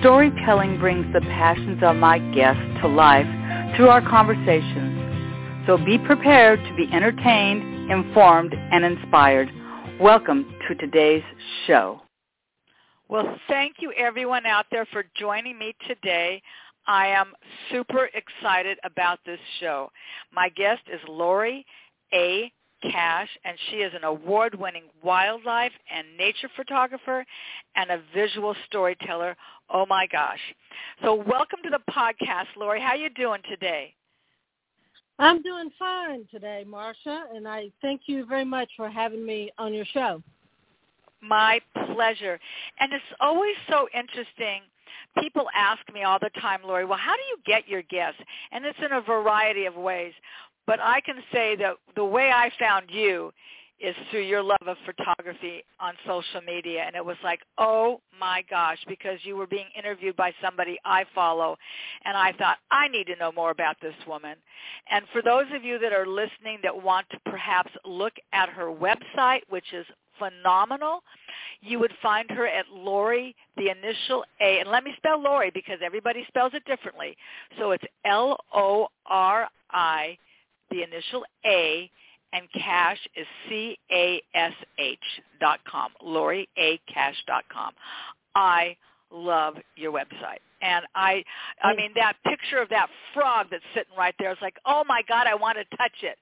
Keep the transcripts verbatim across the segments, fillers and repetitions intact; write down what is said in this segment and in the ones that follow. Storytelling brings the passions of my guests to life through our conversations. So be prepared to be entertained, informed, and inspired. Welcome to today's show. Well, thank you everyone out there for joining me today. I am super excited about this show. My guest is Lori A. Cash, and she is an award-winning wildlife and nature photographer and a visual storyteller. Oh my gosh. So welcome to the podcast, Lori. How are you doing today? I'm doing fine today, Marcia, and I thank you very much for having me on your show. My pleasure. And it's always so interesting. People ask me all the time, Lori, well, how do you get your guests? And it's in a variety of ways. But I can say that the way I found you is through your love of photography on social media. And it was like, oh, my gosh, because you were being interviewed by somebody I follow. And I thought, I need to know more about this woman. And for those of you that are listening that want to perhaps look at her website, which is phenomenal, you would find her at Lori, the initial A. And let me spell Lori because everybody spells it differently. So it's L O R I, the initial A, and Cash is C A S H dot com, Lori A Cash dot com. I love your website. And I, I mean, that picture of that frog that's sitting right there is like, oh, my God, I want to touch it.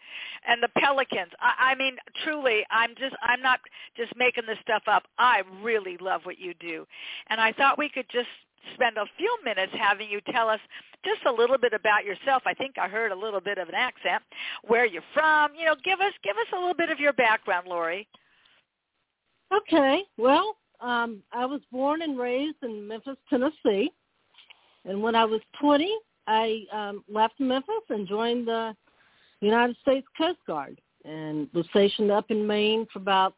And the pelicans. I, I mean, truly, I'm just, I'm not just making this stuff up. I really love what you do. And I thought we could just spend a few minutes having you tell us just a little bit about yourself. I think I heard a little bit of an accent, where you're from. You know, give us give us a little bit of your background, Lori. Okay. Well, um, I was born and raised in Memphis, Tennessee. And when I was twenty, I um, left Memphis and joined the United States Coast Guard and was stationed up in Maine for about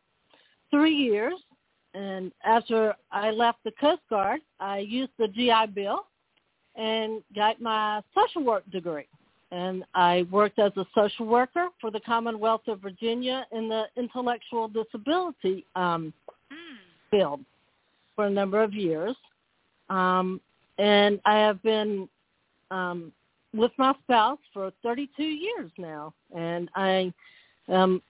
three years. And after I left the Coast Guard, I used the G I Bill and got my social work degree. And I worked as a social worker for the Commonwealth of Virginia in the intellectual disability um, field for a number of years. Um, and I have been um, with my spouse for thirty-two years now. And I am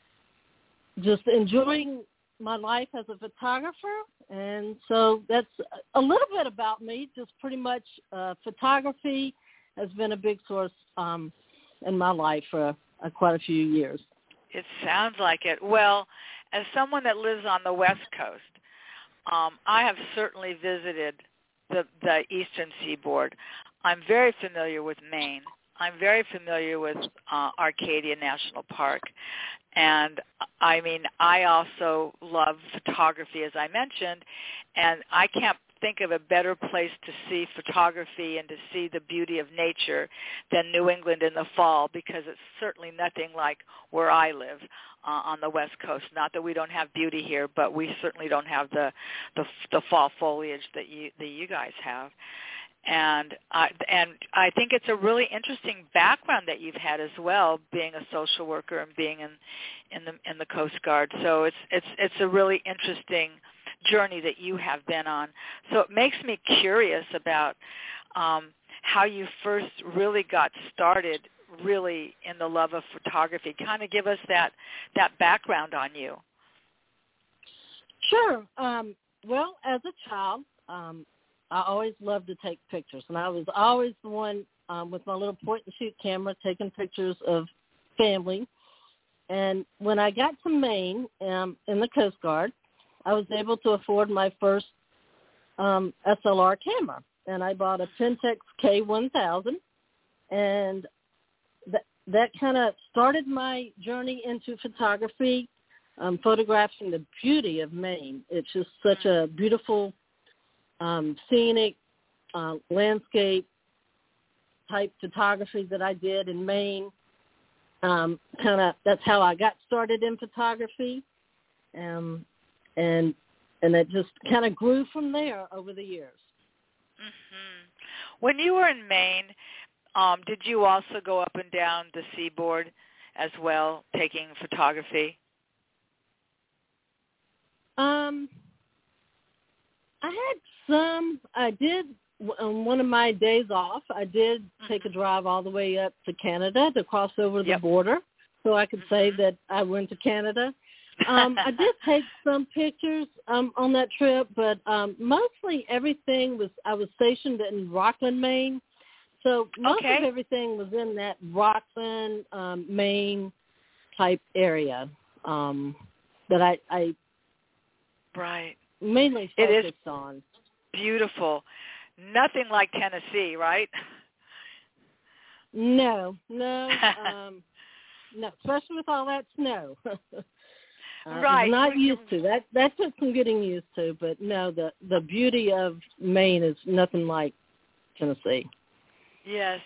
just enjoying my life as a photographer, and so that's a little bit about me. Just pretty much uh, photography has been a big source um, in my life for uh, quite a few years. It sounds like it. Well, as someone that lives on the West Coast, um, I have certainly visited the, the Eastern Seaboard. I'm very familiar with Maine. I'm very familiar with uh, Arcadia National Park. And, I mean, I also love photography, as I mentioned, and I can't think of a better place to see photography and to see the beauty of nature than New England in the fall, because it's certainly nothing like where I live uh, on the West Coast. Not that we don't have beauty here, but we certainly don't have the the, the fall foliage that you, that you guys have. And I, and I think it's a really interesting background that you've had as well, being a social worker and being in, in the in the Coast Guard. So it's it's it's a really interesting journey that you have been on. So it makes me curious about um, how you first really got started, really in the love of photography. Kind of give us that that background on you. Sure. Um, well, as a child, Um, I always loved to take pictures, and I was always the one um, with my little point-and-shoot camera taking pictures of family. And when I got to Maine um, in the Coast Guard, I was able to afford my first um, S L R camera, and I bought a Pentax K one thousand, and th- that kind of started my journey into photography, um, photographing the beauty of Maine. It's just such a beautiful Um, scenic uh, landscape, type photography that I did in Maine. Um, kind of that's how I got started in photography, um, and and it just kind of grew from there over the years. Mm-hmm. When you were in Maine, um, did you also go up and down the seaboard as well, taking photography? Um, I had some. I did on one of my days off. I did take a drive all the way up to Canada to cross over the yep. border, so I could say that I went to Canada. Um, I did take some pictures um, on that trip, but um, mostly everything was. I was stationed in Rockland, Maine, so most okay. of everything was in that Rockland, um, Maine type area um, that I. I Right. Mainly focused it is on. Beautiful. Nothing like Tennessee, right? No, no, um, no. Especially with all that snow. uh, right. Not used to that. That took some getting used to, but no, the the beauty of Maine is nothing like Tennessee. Yes,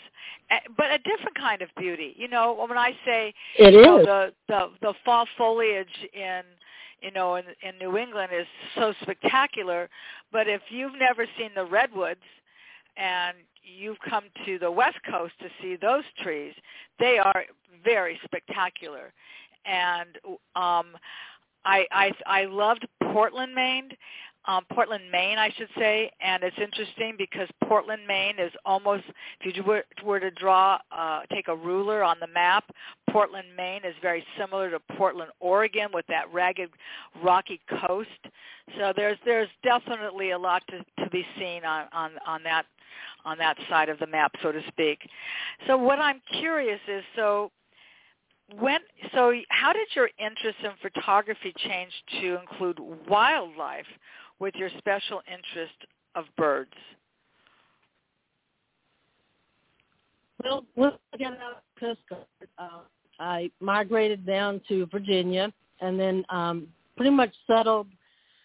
but a different kind of beauty. You know, when I say it you is. Know, the, the the fall foliage in. You know, in, in New England is so spectacular, but if you've never seen the redwoods and you've come to the West Coast to see those trees, they are very spectacular. And um, I, I I loved Portland, Maine, um, Portland, Maine, I should say. And it's interesting because Portland, Maine is almost, if you were, were to draw, uh, take a ruler on the map, Portland, Maine is very similar to Portland, Oregon, with that ragged, rocky coast. So there's there's definitely a lot to, to be seen on, on, on that on that side of the map, so to speak. So what I'm curious is, so when so how did your interest in photography change to include wildlife with your special interest of birds? Well, when I got out of the Coast Guard, uh, I migrated down to Virginia and then um, pretty much settled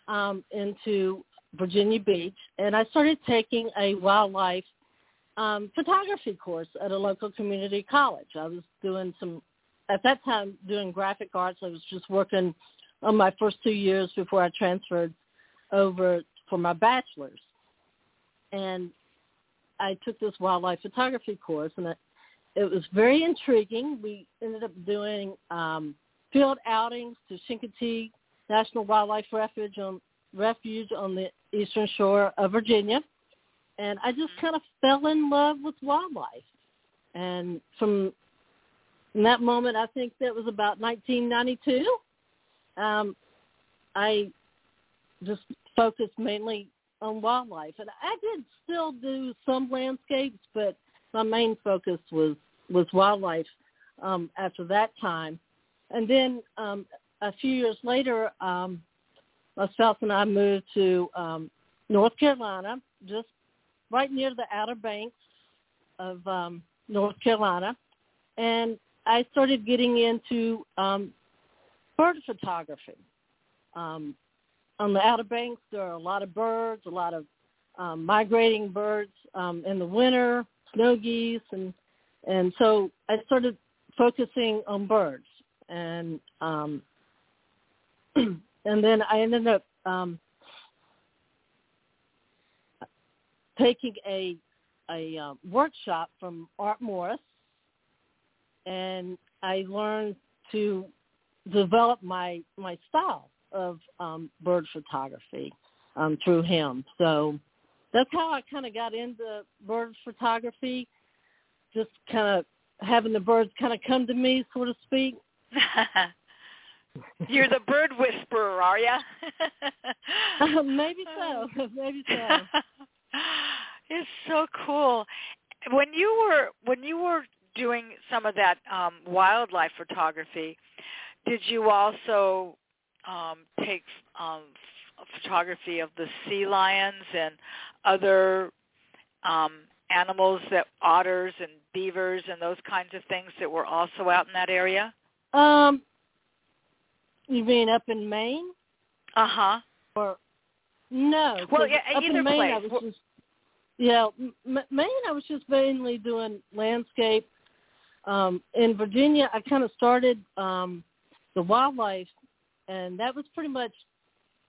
um, into Virginia Beach. And I started taking a wildlife um, photography course at a local community college. I was doing some, at that time, doing graphic arts. I was just working on my first two years before I transferred over for my bachelor's. And I took this wildlife photography course, and it, it was very intriguing. We ended up doing um, field outings to Chincoteague National Wildlife Refuge on, Refuge on the eastern shore of Virginia, and I just kind of fell in love with wildlife. And from that moment, I think that was about nineteen ninety-two, um, I just focused mainly on wildlife, and I did still do some landscapes, but my main focus was was wildlife um after that time. And then um a few years later, um myself and I moved to um North Carolina, just right near the Outer Banks of um North Carolina, and I started getting into um bird photography. um On the Outer Banks, there are a lot of birds, a lot of um, migrating birds um, in the winter, snow geese, and and so I started focusing on birds, and um, and then I ended up um, taking a a uh, workshop from Art Morris, and I learned to develop my my style of um, bird photography um, through him. So that's how I kind of got into bird photography, just kind of having the birds kind of come to me, so to speak. You're the bird whisperer, are you? uh, maybe so. Maybe so. It's so cool. When you were when you were doing some of that um, wildlife photography, did you also Um, takes um, photography of the sea lions and other um, animals, that otters and beavers and those kinds of things that were also out in that area? Um, you mean up in Maine? Uh huh. Or no. Well, yeah, either place. Maine, I was just, Yeah, M- Maine, I was just mainly doing landscape. Um, in Virginia, I kind of started um, the wildlife, and that was pretty much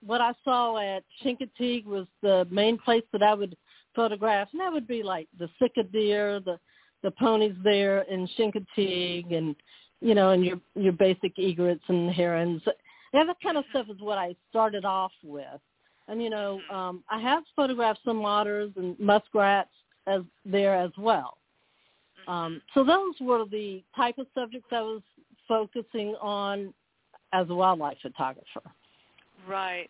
what I saw at Chincoteague was the main place that I would photograph, and that would be like the cicada, the the ponies there in Chincoteague, and you know, and your your basic egrets and herons. Yeah, that kind of stuff is what I started off with. And, you know, um, I have photographed some otters and muskrats as there as well. Um, so those were the type of subjects I was focusing on as a wildlife photographer. Right.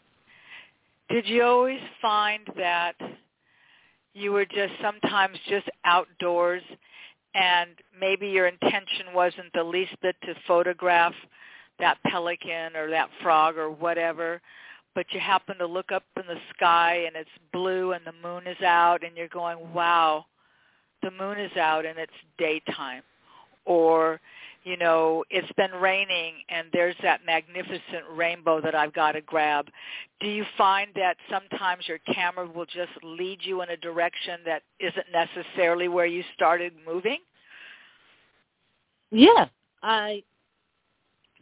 Did you always find that you were just sometimes just outdoors and maybe your intention wasn't the least bit to photograph that pelican or that frog or whatever, but you happen to look up in the sky and it's blue and the moon is out and you're going, wow, the moon is out and it's daytime. Or, you know, it's been raining and there's that magnificent rainbow that I've got to grab. Do you find that sometimes your camera will just lead you in a direction that isn't necessarily where you started moving? Yeah, I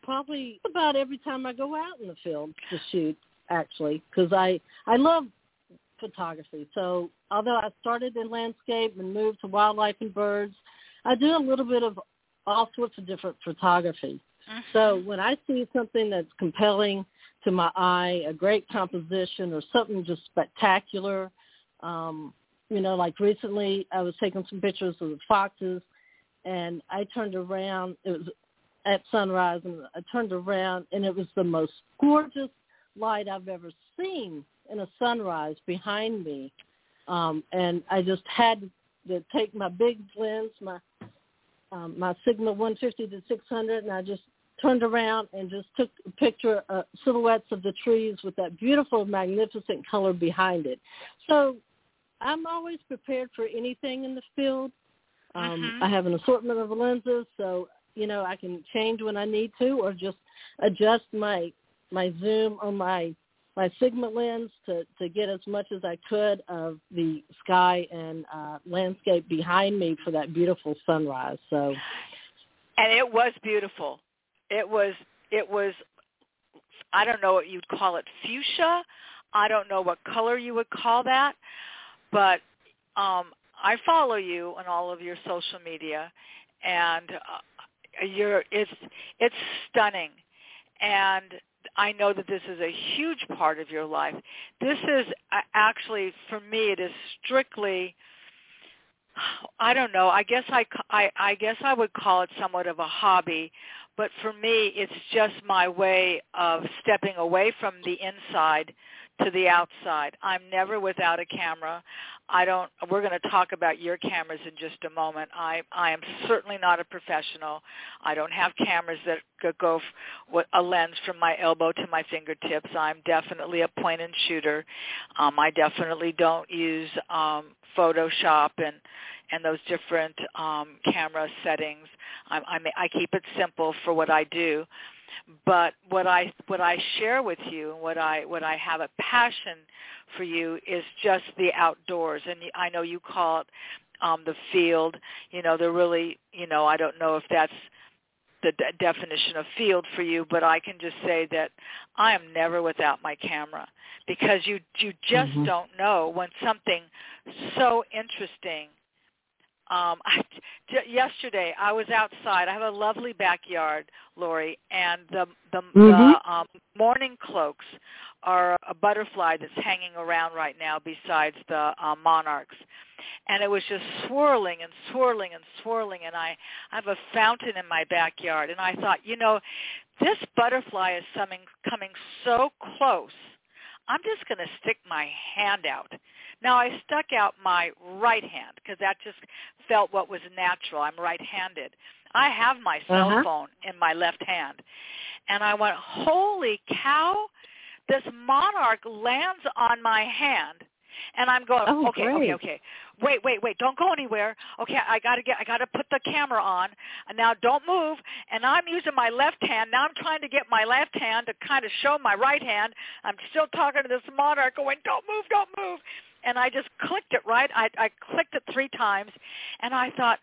probably about every time I go out in the field to shoot. Actually, because I, I love photography. So although I started in landscape and moved to wildlife and birds, I do a little bit of all sorts of different photography. Uh-huh. So when I see something that's compelling to my eye, a great composition or something just spectacular, um, you know, like recently I was taking some pictures of the foxes and I turned around, it was at sunrise, and I turned around and it was the most gorgeous light I've ever seen in a sunrise behind me, um, and I just had to take my big lens, my um, my Sigma one fifty to six hundred, and I just turned around and just took a picture uh, silhouettes of the trees with that beautiful, magnificent color behind it. So I'm always prepared for anything in the field. Um, uh-huh. I have an assortment of lenses, so you know I can change when I need to, or just adjust my my zoom on my, my Sigma lens to, to get as much as I could of the sky and uh, landscape behind me for that beautiful sunrise. So, and it was beautiful. It was, it was, I don't know what you'd call it, fuchsia. I don't know what color you would call that, but um, I follow you on all of your social media, and uh, you're, it's, it's stunning. And I know that this is a huge part of your life. This is actually, for me, it is strictly, I don't know, I guess I, I, I guess I would call it somewhat of a hobby, but for me, it's just my way of stepping away from the inside to the outside. I'm never without a camera. I don't, we're going to talk about your cameras in just a moment. I, I am certainly not a professional. I don't have cameras that could go with a lens from my elbow to my fingertips. I'm definitely a point and shooter. Um, I definitely don't use um, Photoshop and, and those different um, camera settings. I, I, I keep it simple for what I do. But what I what I share with you and what I what I have a passion for you is just the outdoors, and I know you call it um, the field. You know, they're really, you know, I don't know if that's the de- definition of field for you, but I can just say that I am never without my camera, because you you just mm-hmm. don't know when something so interesting. Um, I, j- yesterday I was outside. I have a lovely backyard, Lori, and the the, mm-hmm. the um, mourning cloaks are a butterfly that's hanging around right now besides the uh, monarchs, and it was just swirling and swirling and swirling. And I, I have a fountain in my backyard, and I thought, you know, this butterfly is coming coming so close. I'm just going to stick my hand out. Now, I stuck out my right hand because that just felt what was natural. I'm right-handed. I have my cell uh-huh. phone in my left hand. And I went, holy cow, this monarch lands on my hand. And I'm going, oh, okay, great. okay, okay. Wait, wait, wait. Don't go anywhere. Okay, I got to get, I got to put the camera on. And now don't move. And I'm using my left hand. Now I'm trying to get my left hand to kind of show my right hand. I'm still talking to this monarch going, don't move, don't move. and I just clicked it right. I, I clicked it three times, and I thought,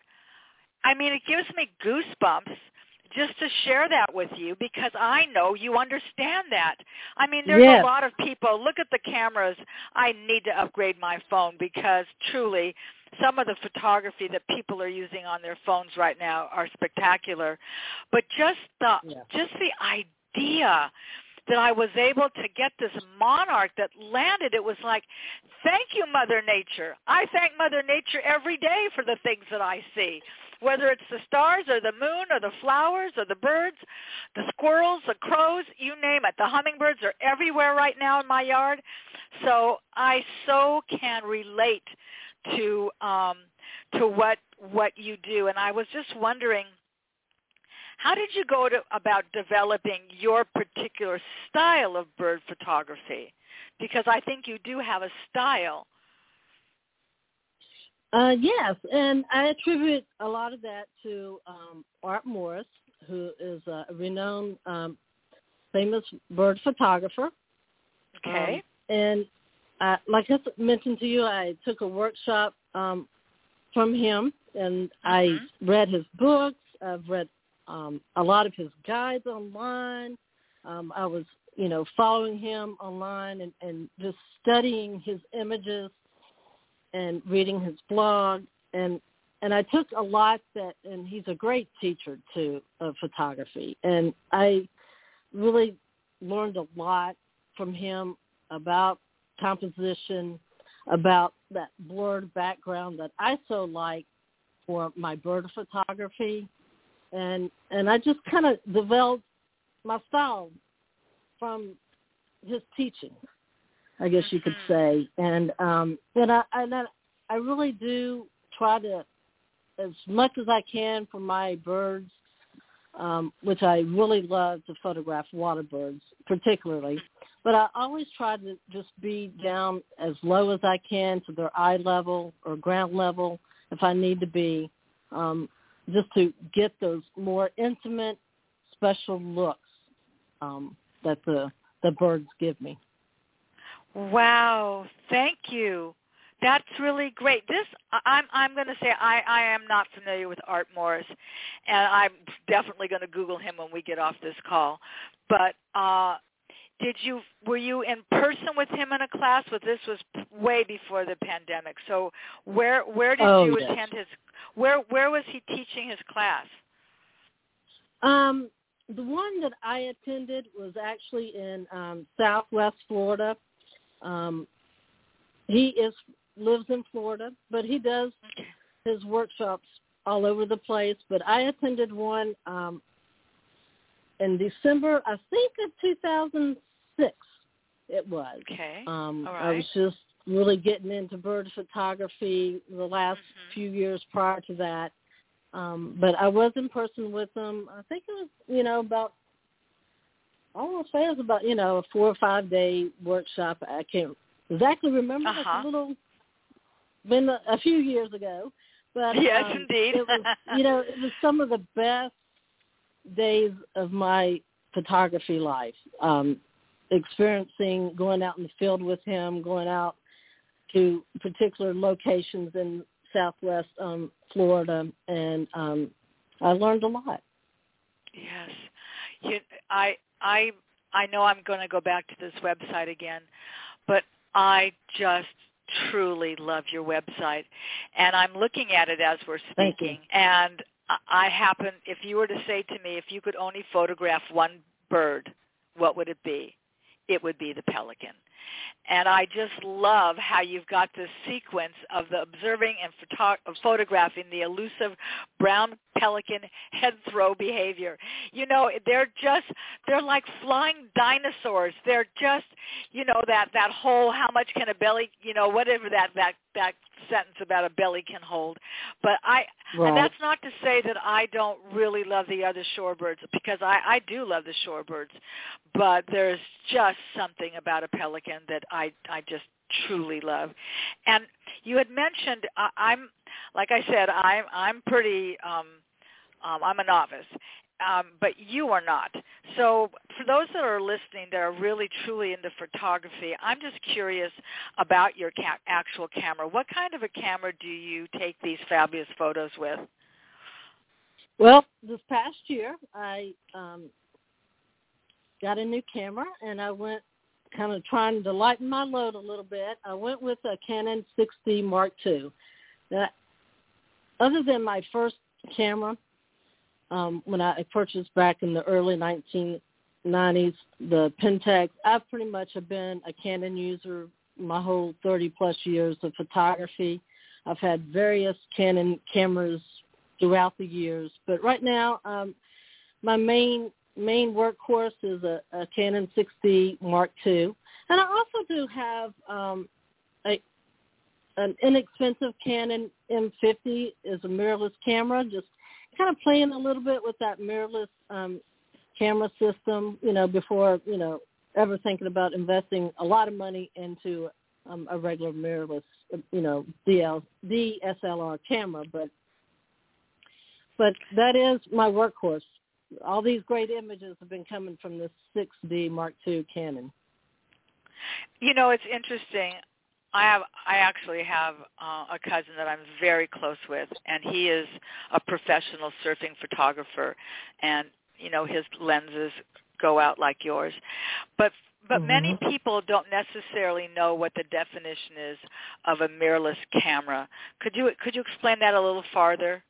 I mean, it gives me goosebumps just to share that with you because I know you understand that. I mean, there's yes. a lot of people. Look at the cameras. I need to upgrade my phone because truly some of the photography that people are using on their phones right now are spectacular. But just the yeah. just the idea that I was able to get this monarch that landed, it was like, thank you, Mother Nature. I thank Mother Nature every day for the things that I see, whether it's the stars or the moon or the flowers or the birds, the squirrels, the crows, you name it. The hummingbirds are everywhere right now in my yard. So I so can relate to um, to what what you do. And I was just wondering, how did you go to, about developing your particular style of bird photography? Because I think you do have a style. Uh, yes, and I attribute a lot of that to um, Art Morris, who is a renowned, um, famous bird photographer. Okay. Um, and I, like I mentioned to you, I took a workshop um, from him, and I mm-hmm. read his books. I've read Um, a lot of his guides online. Um, I was, you know, following him online and, and just studying his images and reading his blog. And and I took a lot that, and he's a great teacher, too, of photography. And I really learned a lot from him about composition, about that blurred background that I so like for my bird photography. And and I just kind of developed my style from his teaching, I guess you could say. And um, and I and I, I really do try to, as much as I can for my birds, um, which I really love to photograph water birds particularly, but I always try to just be down as low as I can to their eye level or ground level if I need to be. Um, just to get those more intimate, special looks um, that the, the birds give me. Wow, thank you. That's really great. This, I'm, I'm going to say I, I am not familiar with Art Morris, and I'm definitely going to Google him when we get off this call. But uh, did you, were you in person with him in a class? Well, this was way before the pandemic. So where, where did oh, you yes. attend his Where where was he teaching his class? Um, the one that I attended was actually in um, Southwest Florida. Um, he is lives in Florida, but he does his workshops all over the place. But I attended one um, in December, I think, of two thousand six. It was. Okay. Um, all right. I was just really getting into bird photography the last mm-hmm. few years prior to that. Um, but I was in person with them. I think it was, you know, about, I want to say it was about, you know, a four or five day workshop. I can't exactly remember. Uh-huh. It's a little, been a, a few years ago. But yes, um, indeed. It was, you know, it was some of the best days of my photography life. Um, experiencing going out in the field with him, going out to particular locations in Southwest um, Florida, and um, I learned a lot. Yes, you, I I I know I'm going to go back to this website again, but I just truly love your website, and I'm looking at it as we're speaking. And I happen, if you were to say to me, if you could only photograph one bird, what would it be? It would be the pelican. And I just love how you've got this sequence of the observing and photo- photographing the elusive brown pelican head throw behavior. You know, they're just, they're like flying dinosaurs. They're just, you know, that, that whole how much can a belly, you know, whatever that, that, that sentence about a belly can hold. But I, right. and that's not to say that I don't really love the other shorebirds, because I, I do love the shorebirds, but there's just something about a pelican that I, I just truly love. And you had mentioned, uh, I'm, like I said, I'm, I'm pretty, um, um, I'm a novice. um, but you are not. So for those that are listening that are really truly into photography, I'm just curious about your ca- actual camera. What kind of a camera do you take these fabulous photos with? Well, this past year, I um, got a new camera, and I went kind of trying to lighten my load a little bit. I went with a Canon six D Mark two. That, other than my first camera, um, when I purchased back in the early nineteen nineties, the Pentax, I pretty much have been a Canon user my whole thirty-plus years of photography. I've had various Canon cameras throughout the years. But right now, um, my main main workhorse is a, a Canon six D Mark two. And I also do have um, a, an inexpensive Canon M fifty is a mirrorless camera, just kind of playing a little bit with that mirrorless um, camera system, you know, before, you know, ever thinking about investing a lot of money into um, a regular mirrorless, you know, D S L R camera. But But that is my workhorse. All these great images have been coming from this six D Mark two Canon. You know, it's interesting. I have, I actually have uh, a cousin that I'm very close with, and he is a professional surfing photographer, and, you know, his lenses go out like yours. But But mm-hmm. many people don't necessarily know what the definition is of a mirrorless camera. Could you could you explain that a little farther?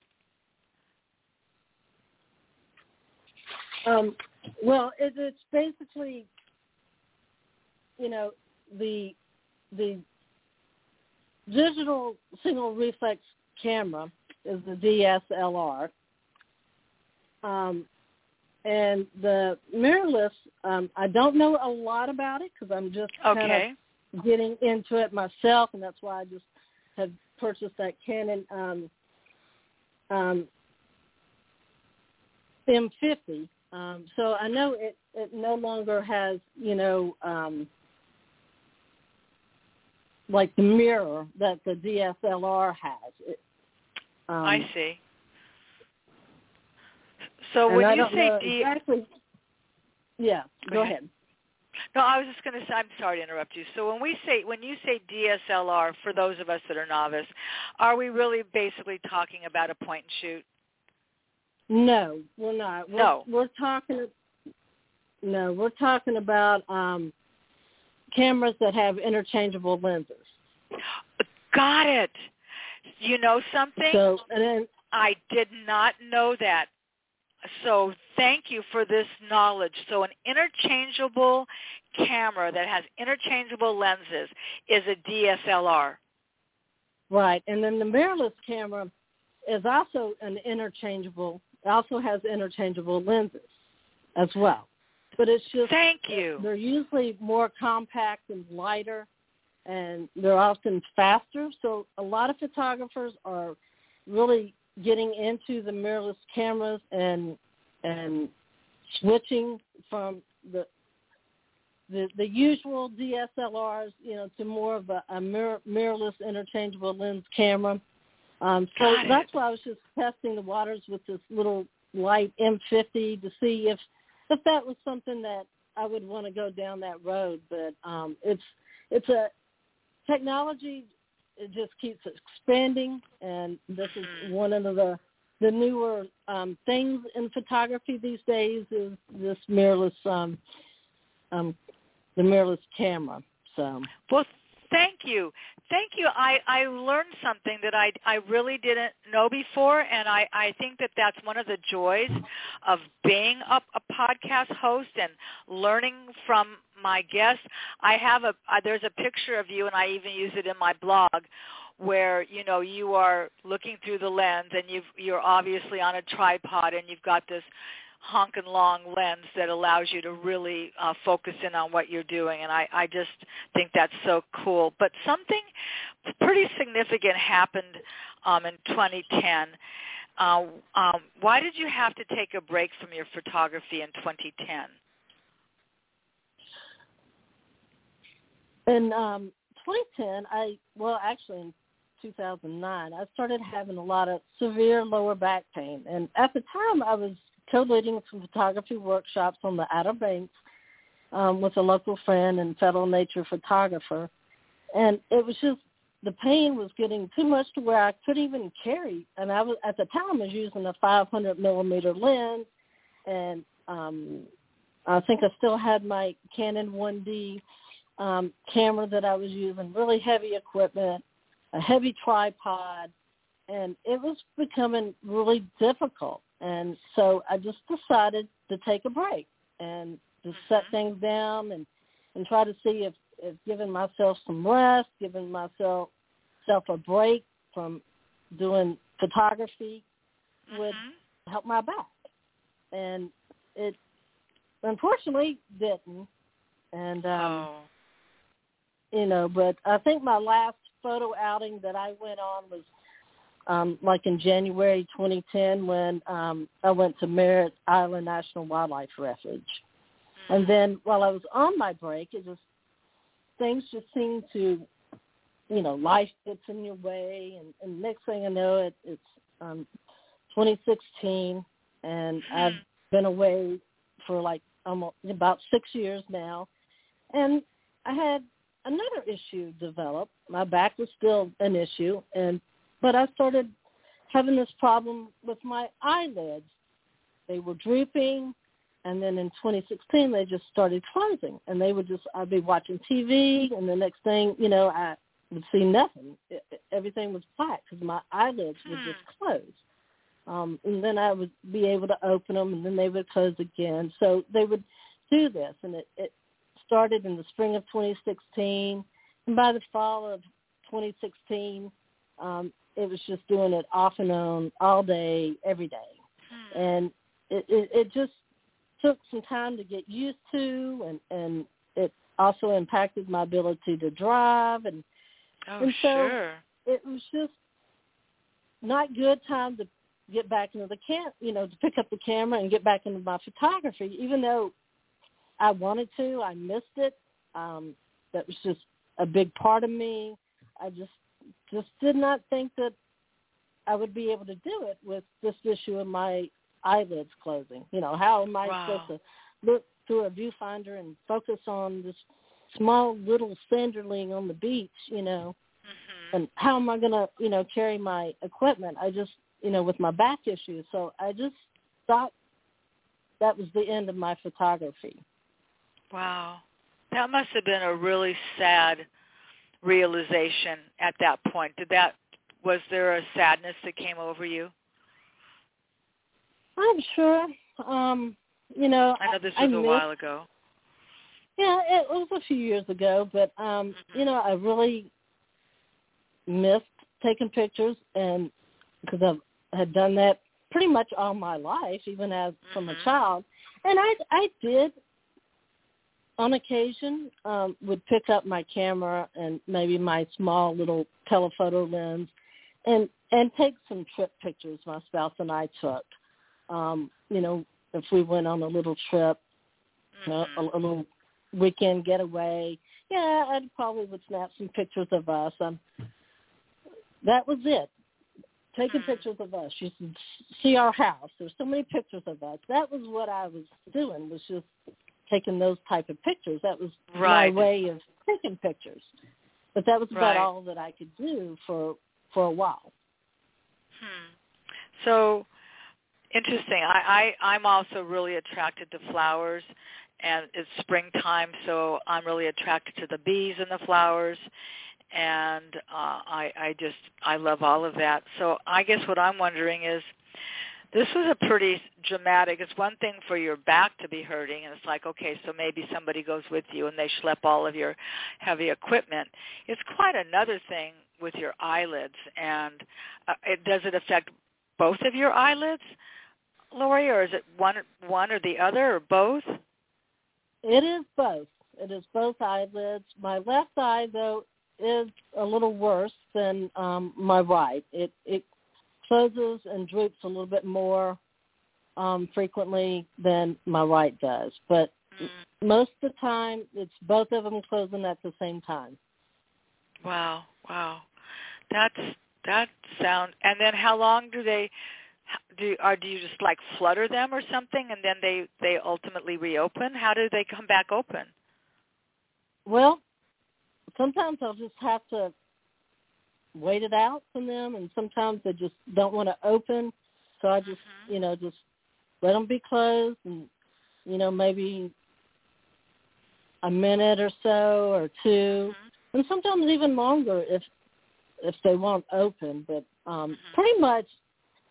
Um, well, it, it's basically, you know, the the digital single reflex camera is the D S L R, um, and the mirrorless. Um, I don't know a lot about it because I'm just okay. kind of getting into it myself, and that's why I just have purchased that Canon um, um, M fifty. Um, so I know it, it no longer has, you know, um, like the mirror that the D S L R has. It, um, I see. So when I you say D... Exactly, yeah, go, go ahead. ahead. No, I was just going to say, I'm sorry to interrupt you. So when we say, when you say D S L R, for those of us that are novice, are we really basically talking about a point and shoot? No, we're not. We're, no, we're talking. No, we're talking about um, cameras that have interchangeable lenses. Got it. You know something? So, and then, I did not know that. So thank you for this knowledge. So an interchangeable camera that has interchangeable lenses is a D S L R. Right, and then the mirrorless camera is also an interchangeable. Also has interchangeable lenses as well, but it's just thank you. They're usually more compact and lighter, and they're often faster. So a lot of photographers are really getting into the mirrorless cameras and and switching from the the, the usual D S L Rs, you know, to more of a, a mirror, mirrorless interchangeable lens camera. Um, so that's why I was just testing the waters with this little light M fifty to see if, if that was something that I would want to go down that road. But um, it's it's a technology, it just keeps expanding, and this is one of the the newer um, things in photography these days is this mirrorless um, um, the mirrorless camera. So. Well, Thank you. Thank you. I, I learned something that I, I really didn't know before, and I, I think that that's one of the joys of being a, a podcast host and learning from my guests. I have a uh, there's a picture of you, and I even use it in my blog, where, you know, you are looking through the lens, and you've, you're obviously on a tripod, and you've got this honking long lens that allows you to really uh, focus in on what you're doing, and I, I just think that's so cool. But something pretty significant happened um, in twenty ten. Uh, um, why did you have to take a break from your photography in twenty ten? In um, twenty ten, I well, actually in two thousand nine, I started having a lot of severe lower back pain, and at the time I was co-leading photography workshops on the Outer Banks um, with a local friend and fellow nature photographer. And it was just, the pain was getting too much to where I couldn't even carry. And I was, at the time, I was using a five hundred millimeter lens, and um, I think I still had my Canon one D um, camera that I was using, really heavy equipment, a heavy tripod, and it was becoming really difficult. And so I just decided to take a break and just set things down and, and try to see if, Is giving myself some rest, giving myself self a break from doing photography mm-hmm. would help my back. And it unfortunately didn't. And, um, oh. you know, but I think my last photo outing that I went on was um, like in January twenty ten when um, I went to Merritt Island National Wildlife Refuge. Mm-hmm. And then while I was on my break, it just, things just seem to, you know, life gets in your way. And, and next thing I know, it, it's um, twenty sixteen, and mm-hmm. I've been away for like almost about six years now. And I had another issue develop. My back was still an issue, and but I started having this problem with my eyelids. They were drooping. And then in twenty sixteen, they just started closing, and they would just, I'd be watching T V, and the next thing, you know, I would see nothing. It, it, everything was black because my eyelids hmm. would just close. Um, and then I would be able to open them, and then they would close again. So they would do this, and it, it started in the spring of twenty sixteen. And by the fall of twenty sixteen, um, it was just doing it off and on all day, every day. Hmm. And it, it, it just took some time to get used to, and, and it also impacted my ability to drive. And, oh, and so sure. it was just not good time to get back into the camp, you know, to pick up the camera and get back into my photography, even though I wanted to. I missed it. Um, that was just a big part of me. I just just did not think that I would be able to do it with this issue of my eyelids closing. You know, how am I wow. supposed to look through a viewfinder and focus on this small little cinderling on the beach, you know, mm-hmm. and how am I going to, you know, carry my equipment? I just, you know, with my back issue. So I just thought that was the end of my photography. Wow. That must have been a really sad realization at that point. Did that, was there a sadness that came over you? I'm sure. Um, you know, I know this was I, I a missed, while ago. Yeah, it was a few years ago, but um, mm-hmm. you know, I really missed taking pictures, and because I had done that pretty much all my life, even as mm-hmm. from a child, and I I did on occasion um, would pick up my camera and maybe my small little telephoto lens, and and take some trip pictures my spouse and I took. Um, you know, if we went on a little trip, you know, a, a little weekend getaway, yeah, I probably would snap some pictures of us. Um, that was it, taking pictures of us. You should see our house. There's so many pictures of us. That was what I was doing, was just taking those type of pictures. That was right. my way of taking pictures. But that was about right. all that I could do for, for a while. Hmm. So... Interesting. I, I, I'm also really attracted to flowers, and it's springtime, so I'm really attracted to the bees and the flowers, and uh, I, I just, I love all of that. So I guess what I'm wondering is, this was a pretty dramatic, it's one thing for your back to be hurting, and it's like, okay, so maybe somebody goes with you and they schlep all of your heavy equipment. It's quite another thing with your eyelids, and uh, it, does it affect both of your eyelids? Lori, or is it one one or the other, or both? It is both. It is both eyelids. My left eye, though, is a little worse than um, my right. It it closes and droops a little bit more um, frequently than my right does. But mm. most of the time, it's both of them closing at the same time. Wow, wow. That's, that sounds... And then how long do they... Do or do you just like flutter them or something, and then they, they ultimately reopen? How do they come back open? Well, sometimes I'll just have to wait it out from them, and sometimes they just don't want to open. So I just, mm-hmm. you know, just let them be closed, and, you know, maybe a minute or so or two, mm-hmm. and sometimes even longer if if they won't open. But um, mm-hmm. pretty much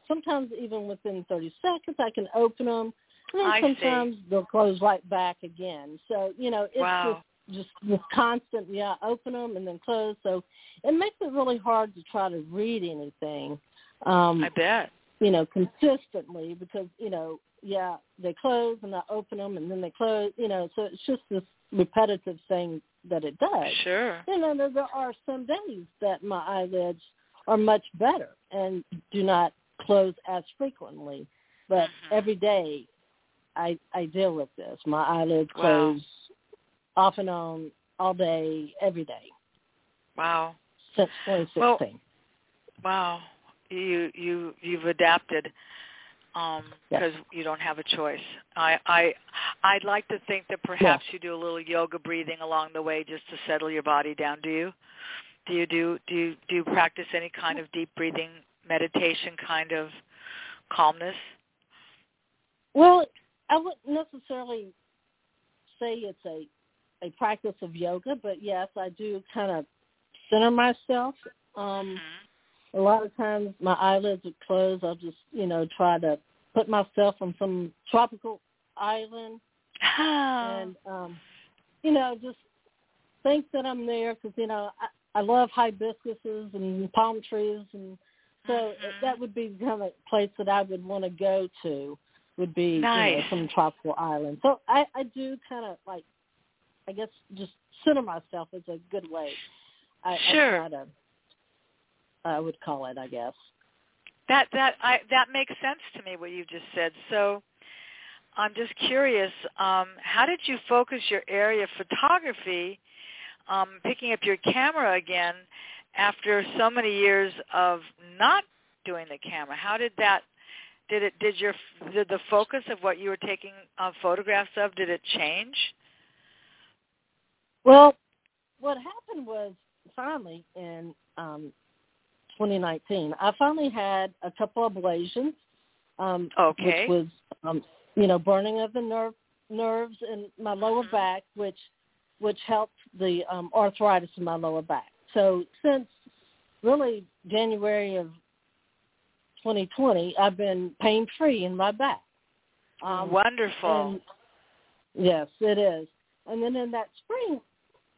sometimes even within thirty seconds I can open them, and then I sometimes see. They'll close right back again. So, you know, it's wow. just, just this constant, yeah, open them and then close. So it makes it really hard to try to read anything. Um, I bet. You know, consistently, because, you know, yeah, they close and I open them and then they close, you know, so it's just this repetitive thing that it does. Sure. You know, there, there are some days that my eyelids are much better and do not close as frequently, but mm-hmm. every day I I deal with this. My eyelids wow. close off and on all day, every day. Wow. Since twenty sixteen. Well, wow. You you you've adapted because um, yes. you don't have a choice. I I I'd like to think that perhaps yes. you do a little yoga breathing along the way just to settle your body down. Do you? Do you do do you, do you practice any kind of deep breathing, meditation kind of calmness? Well, I wouldn't necessarily say it's a a practice of yoga, but yes, I do kind of center myself. Um, mm-hmm. A lot of times my eyelids would close. I'll just, you know, try to put myself on some tropical island oh. and, um, you know, just think that I'm there because, you know, I, I love hibiscuses and palm trees. And so mm-hmm. that would be the kind of place that I would want to go to would be nice. You know, some tropical island. So I, I do kind of like, I guess, just center myself is a good way. I, sure. I try to. I would call it, I guess. That that I, that makes sense to me, what you just said. So I'm just curious, um, how did you focus your area of photography, um, picking up your camera again after so many years of not doing the camera? How did that, did it, did your, did the focus of what you were taking uh, photographs of, did it change? Well, what happened was finally in um, twenty nineteen, I finally had a couple ablations, um, okay. which was, um, you know, burning of the nerve, nerves in my lower mm-hmm. back, which which helped the um, arthritis in my lower back. So since really January of twenty twenty, I've been pain-free in my back. Um, Wonderful. Yes, it is. And then in that spring,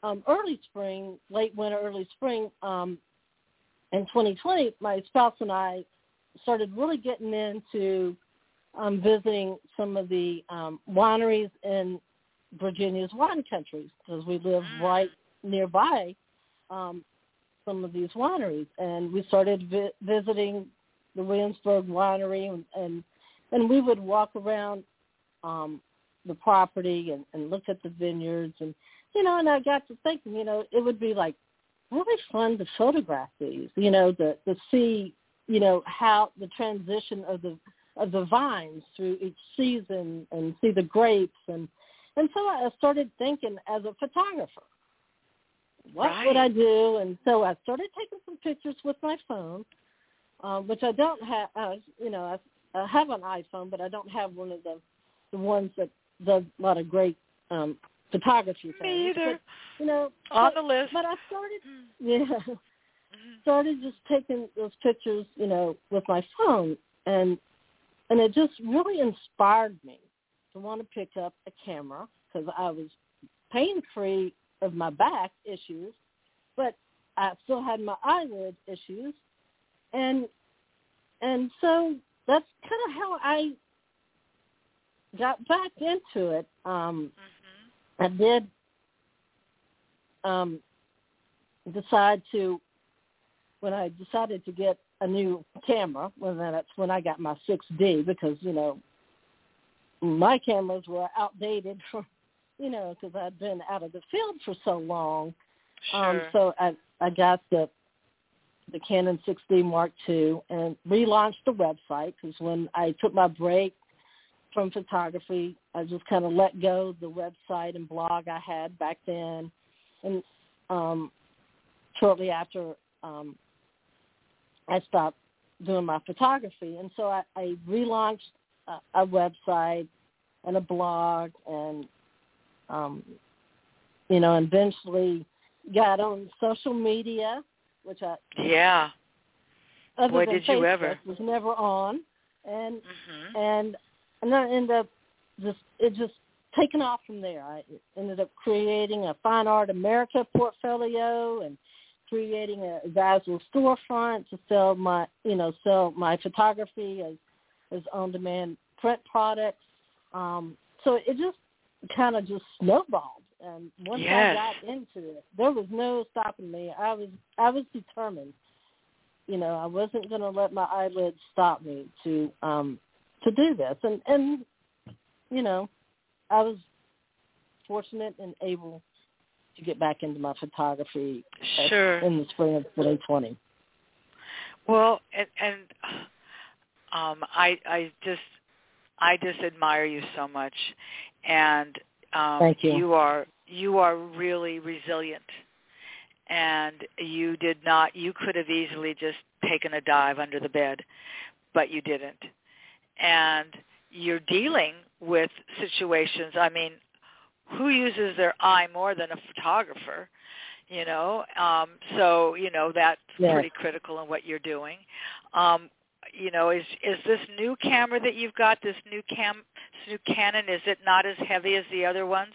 um, early spring, late winter, early spring, um, in twenty twenty, my spouse and I started really getting into um, visiting some of the um, wineries in Virginia's wine countries because we live right nearby um, some of these wineries. And we started vi- visiting the Williamsburg winery, and, and, and we would walk around um, the property and, and look at the vineyards. And, you know, and I got to thinking, you know, it would be like, really fun to photograph these, you know, to, to see, you know, how the transition of the of the vines through each season and see the grapes. And, and so I started thinking as a photographer, what right. would I do? And so I started taking some pictures with my phone, um, which I don't have, uh, you know, I, I have an iPhone, but I don't have one of the, the ones that does a lot of great um photography thing, but, you know, on but, the list. But I started, yeah, started just taking those pictures, you know, with my phone, and and it just really inspired me to want to pick up a camera because I was pain-free of my back issues, but I still had my eyelid issues, and and so that's kind of how I got back into it. Um, mm-hmm. I did um, decide to, when I decided to get a new camera, well, then that's when I got my six D because, you know, my cameras were outdated, for, you know, because I'd been out of the field for so long. Sure. Um, so I, I got the the Canon six D Mark two, and relaunched the website, because when I took my break from photography, I just kind of let go the website and blog I had back then. And um, shortly after, um, I stopped doing my photography. And so I, I relaunched a, a website and a blog, and, um, you know, eventually got on social media, which I yeah. Other Boy, than did Facebook, you ever? Was never on, and mm-hmm. and and then I ended up just it just taking off from there. I ended up creating a Fine Art America portfolio and creating a Vasil storefront to sell my you know sell my photography as as on demand print products. Um, so it just kind of just snowballed. And once yes. I got into it, there was no stopping me. I was I was determined. You know, I wasn't going to let my eyelids stop me to um, to do this. And, and, you know, I was fortunate and able to get back into my photography sure. at, in the spring of twenty twenty. Well, and, and um, I I just I just admire you so much, and um, thank you. You are. You are really resilient, and you did not, you could have easily just taken a dive under the bed, but you didn't. And you're dealing with situations, I mean, who uses their eye more than a photographer, you know? Um, so, you know, that's yeah. pretty critical in what you're doing. Um, you know, is is this new camera that you've got, this new cam, this new Canon, is it not as heavy as the other ones?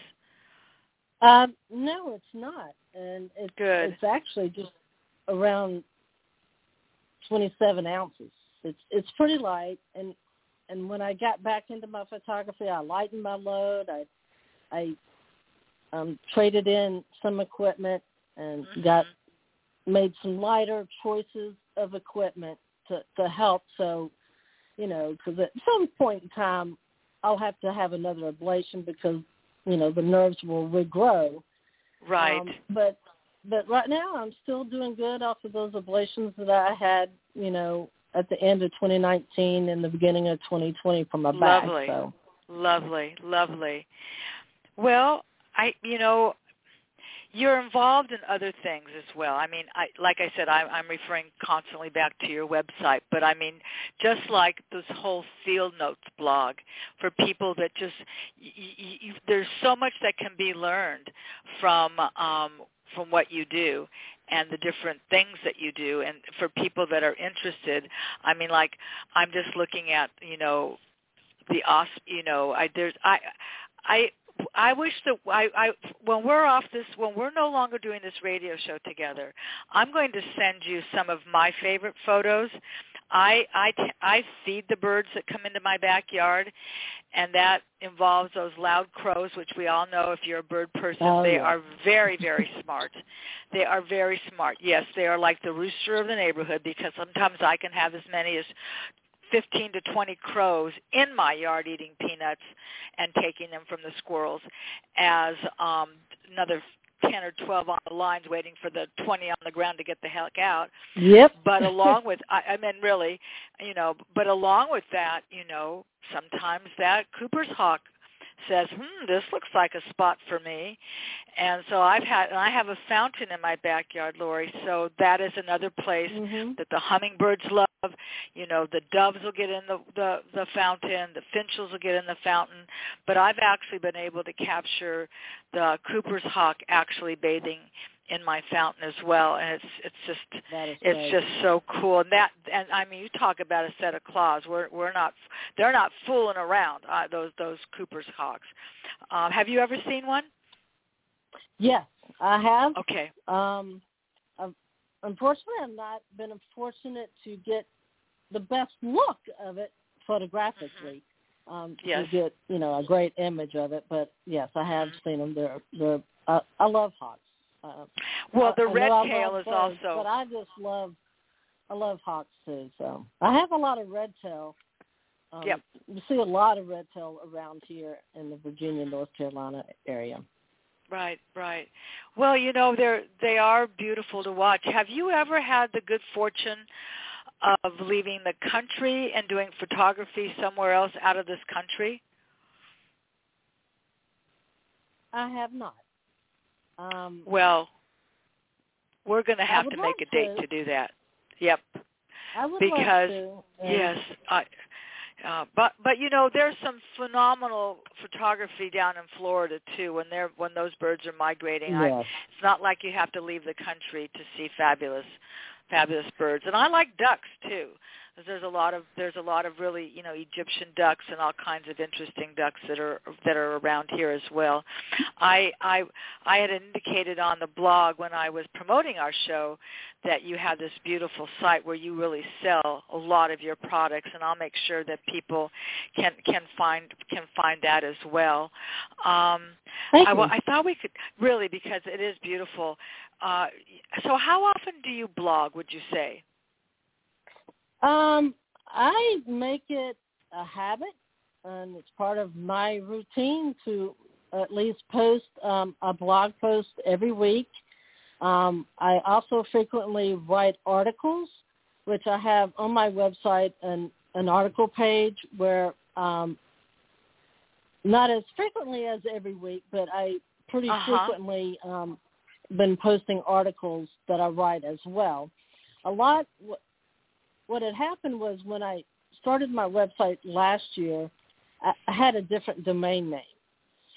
Um, no, it's not, and it's, Good. It's actually just around twenty-seven ounces. It's it's pretty light, and and when I got back into my photography, I lightened my load. I I um, traded in some equipment and mm-hmm. got made some lighter choices of equipment to to help. So, you know, because at some point in time, I'll have to have another ablation because. You know, the nerves will regrow. Right. Um, but but right now I'm still doing good off of those ablations that I had, you know, at the end of twenty nineteen and the beginning of twenty twenty for my back. Lovely. So. Lovely, lovely. Well, I, you know, you're involved in other things as well. I mean, I, like I said, I, I'm referring constantly back to your website, but I mean, just like this whole Field Notes blog for people that just, y- y- y- there's so much that can be learned from um, from what you do and the different things that you do. And for people that are interested, I mean, like, I'm just looking at, you know, the, you know, I, there's, I, I, I wish that I, I when we're off this, when we're no longer doing this radio show together, I'm going to send you some of my favorite photos. I, I, I feed the birds that come into my backyard, and that involves those loud crows, which we all know if you're a bird person, oh, they yeah. are very, very smart. They are very smart. Yes, they are like the rooster of the neighborhood, because sometimes I can have as many as fifteen to twenty crows in my yard eating peanuts and taking them from the squirrels, as um, another ten or twelve on the lines waiting for the twenty on the ground to get the heck out. Yep. But along with, I, I mean, really, you know, but along with that, you know, sometimes that Cooper's hawk says, hmm, this looks like a spot for me. And so I've had, and I have a fountain in my backyard, Lori, so that is another place mm-hmm. that the hummingbirds love. You know, the doves will get in the, the, the fountain, the finches will get in the fountain, but I've actually been able to capture the Cooper's hawk actually bathing in my fountain as well, and it's it's just it's great. Just so cool. And that, and I mean, you talk about a set of claws. We're we're not they're not fooling around. Uh, those those Cooper's hawks. Um, have you ever seen one? Yes, I have. Okay. Um, I've, unfortunately, I've not been fortunate to get the best look of it photographically. Mm-hmm. Um, yes. To get you know a great image of it, but yes, I have mm-hmm. seen them. They're they're uh, I love hawks. Uh, well, the I, red I tail is birds, also. But I just love, I love hawks too. So I have a lot of red tail. Um, yep. You see a lot of red tail around here in the Virginia, North Carolina area. right, right. Well, you know, they're, they are beautiful to watch. Have you ever had the good fortune of leaving the country and doing photography somewhere else out of this country? I have not. Um, well, we're going to have to make a date to. to do that. Yep. I would because, love to. And yes, I, uh, but but you know, there's some phenomenal photography down in Florida too. When they're when those birds are migrating, yes. I, it's not like you have to leave the country to see fabulous, fabulous birds. And I like ducks too. There's a lot of there's a lot of really you know Egyptian ducks and all kinds of interesting ducks that are that are around here as well. I I I had indicated on the blog when I was promoting our show that you have this beautiful site where you really sell a lot of your products, and I'll make sure that people can can find can find that as well. Um, I, I thought we could really because it is beautiful. Uh, so how often do you blog? Would you say? Um, I make it a habit, and it's part of my routine to at least post um, a blog post every week. Um, I also frequently write articles, which I have on my website an, an article page where um, not as frequently as every week, but I pretty uh-huh. frequently um, been posting articles that I write as well. A lot... W- What had happened was when I started my website last year, I had a different domain name.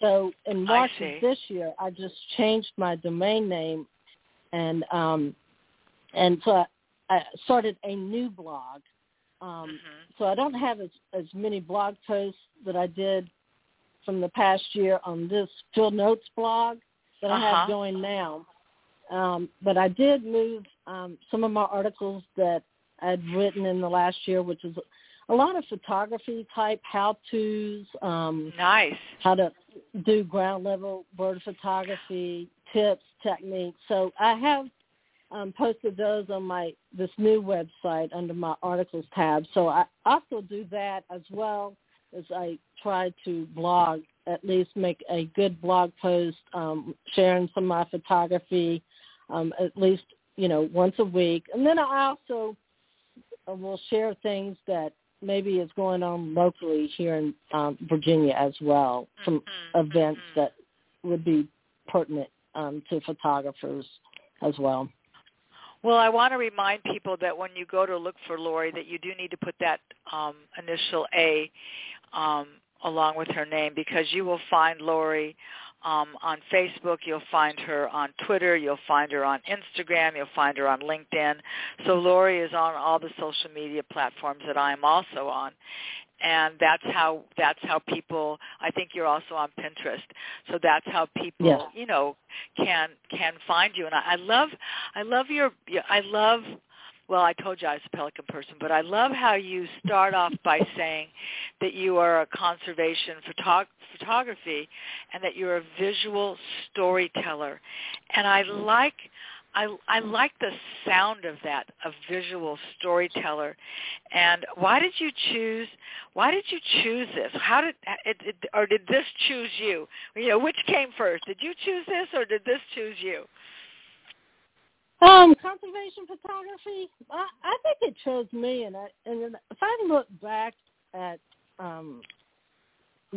So in March of this year, I just changed my domain name, and um, and so I, I started a new blog. Um, mm-hmm. So I don't have as, as many blog posts that I did from the past year on this Field Notes blog that uh-huh. I have going now. Um, but I did move um, some of my articles that I'd written in the last year, which is a lot of photography type how-tos. Um, nice. How to do ground level bird photography, tips, techniques. So I have um, posted those on my this new website under my articles tab. So I also do that as well as I try to blog, at least make a good blog post, um, sharing some of my photography um, at least, you know, once a week. And then I also... we'll share things that maybe is going on locally here in um, Virginia as well, some mm-hmm, events mm-hmm. that would be pertinent um, to photographers as well. Well, I want to remind people that when you go to look for Lori, that you do need to put that um, initial A um, along with her name, because you will find Lori Um, on Facebook, you'll find her on Twitter, you'll find her on Instagram, you'll find her on LinkedIn. So Lori is on all the social media platforms that I'm also on. And that's how that's how people, I think you're also on Pinterest. So that's how people, yeah. you know, can can find you. And I, I love, I love your, I love, well, I told you I was a pelican person, but I love how you start off by saying that you are a conservation photog- photography and that you're a visual storyteller. And I like I, I like the sound of that, a visual storyteller. And why did you choose why did you choose this? How did it, it, or did this choose you? You know, which came first? Did you choose this or did this choose you? Um, conservation photography, I, I think it chose me, and, I, and if I look back at um,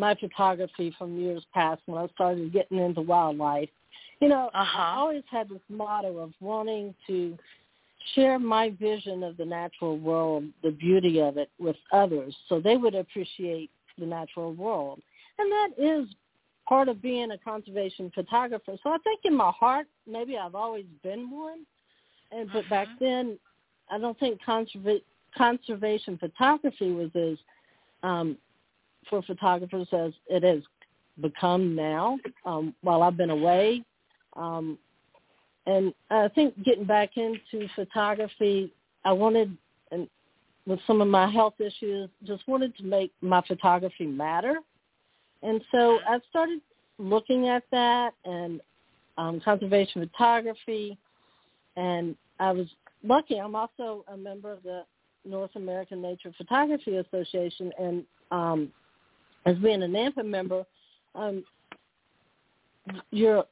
my photography from years past when I started getting into wildlife, you know, uh-huh. I always had this motto of wanting to share my vision of the natural world, the beauty of it, with others so they would appreciate the natural world. And that is part of being a conservation photographer. So I think in my heart, maybe I've always been one. And, but uh-huh. back then, I don't think conserva- conservation photography was as um, for photographers as it has become now. Um, while I've been away, um, and I think getting back into photography, I wanted, and with some of my health issues, just wanted to make my photography matter. And so I started looking at that and um, conservation photography. And I was lucky. I'm also a member of the North American Nature Photography Association. And um, as being a NAMPA member, um, you're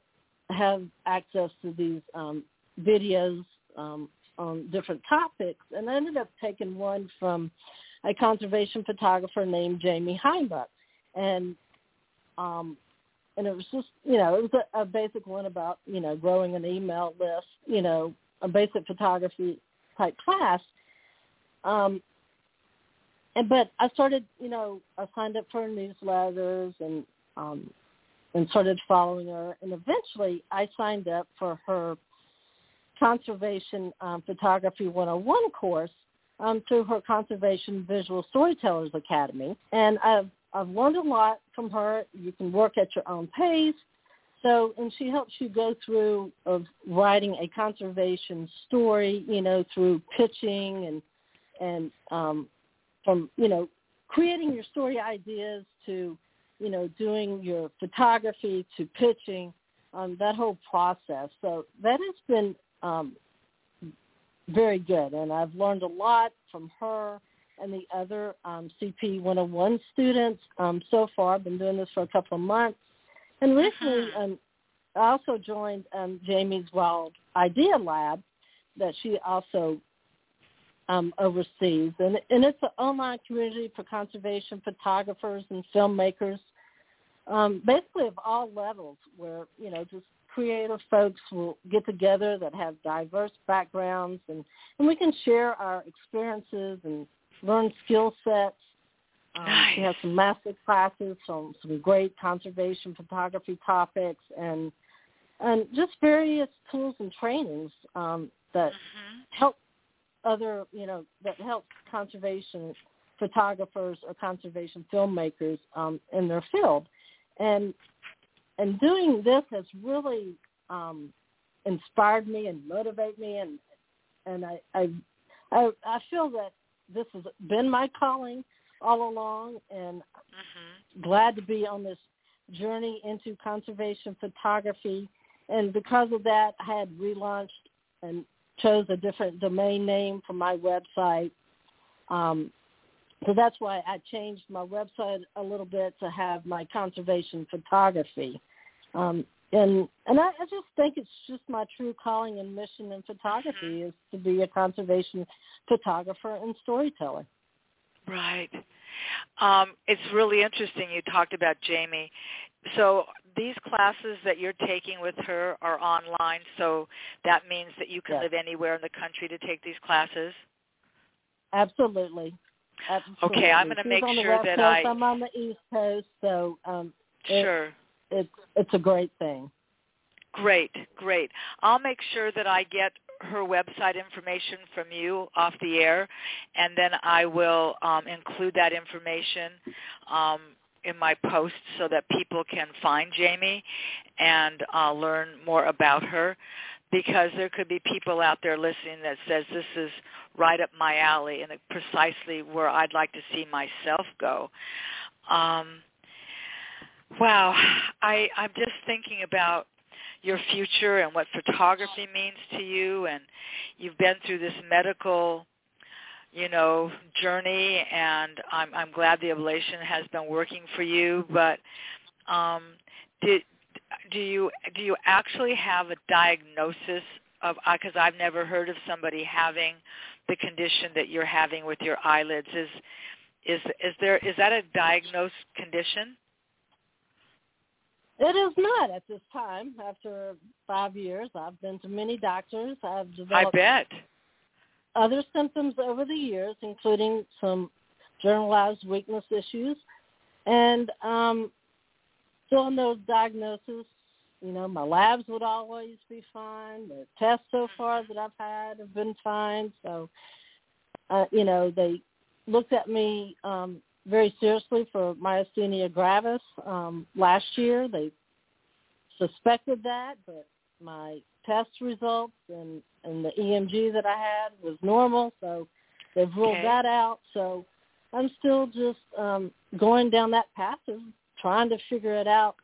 have access to these um, videos um, on different topics, and I ended up taking one from a conservation photographer named Jamie Heimbach, and um, and it was just, you know, it was a, a basic one about, you know, growing an email list, you know, a basic photography type class. Um, and but I started, you know, I signed up for her newsletters and um, and started following her, and eventually I signed up for her Conservation um, Photography one oh one course um, through her Conservation Visual Storytellers Academy. And I've, I've learned a lot from her. You can work at your own pace. So, and she helps you go through of writing a conservation story, you know, through pitching and, and um, from, you know, creating your story ideas to, you know, doing your photography to pitching, um, that whole process. So that has been Um, very good, and I've learned a lot from her and the other um, C P one oh one students um, so far. I've been doing this for a couple of months, and recently um, I also joined um, Jamie's Wild Idea Lab that she also um, oversees, and, and it's an online community for conservation photographers and filmmakers, um, basically of all levels, where, you know, just creative folks will get together that have diverse backgrounds, and, and we can share our experiences and learn skill sets. Um, nice. We have some master classes on some great conservation photography topics, and and just various tools and trainings um, that mm-hmm. help other, you know, that help conservation photographers or conservation filmmakers um, in their field. And And doing this has really um, inspired me and motivated me, and and I, I I I feel that this has been my calling all along, and mm-hmm. glad to be on this journey into conservation photography. And because of that, I had relaunched and chose a different domain name for my website. Um, So that's why I changed my website a little bit to have my conservation photography. Um, and and I, I just think it's just my true calling and mission in photography is to be a conservation photographer and storyteller. Right. Um, it's really interesting you talked about Jamie. So these classes that you're taking with her are online, so that means that you can yes. live anywhere in the country to take these classes? Absolutely. Absolutely. Okay, I'm going to make sure that I... I'm on the East Coast, so um, it, sure. it's, it's a great thing. Great, great. I'll make sure that I get her website information from you off the air, and then I will um, include that information um, in my post so that people can find Jamie and uh, learn more about her. Because there could be people out there listening that says this is right up my alley and precisely where I'd like to see myself go. Um, wow, I, I'm just thinking about your future and what photography means to you, and you've been through this medical, you know, journey, and I'm, I'm glad the ablation has been working for you. But um, did Do you do you actually have a diagnosis of, because I've never heard of somebody having the condition that you're having with your eyelids. Is is is there is that a diagnosed condition? It is not at this time. After five years, I've been to many doctors. I've developed I bet. other symptoms over the years, including some generalized weakness issues, and um. Still no diagnosis. You know, my labs would always be fine. The tests so far that I've had have been fine. So, uh, you know, they looked at me um, very seriously for myasthenia gravis um, last year. They suspected that, but my test results and, and the E M G that I had was normal. So they've ruled okay. that out. So I'm still just um, going down that path of trying to figure it out,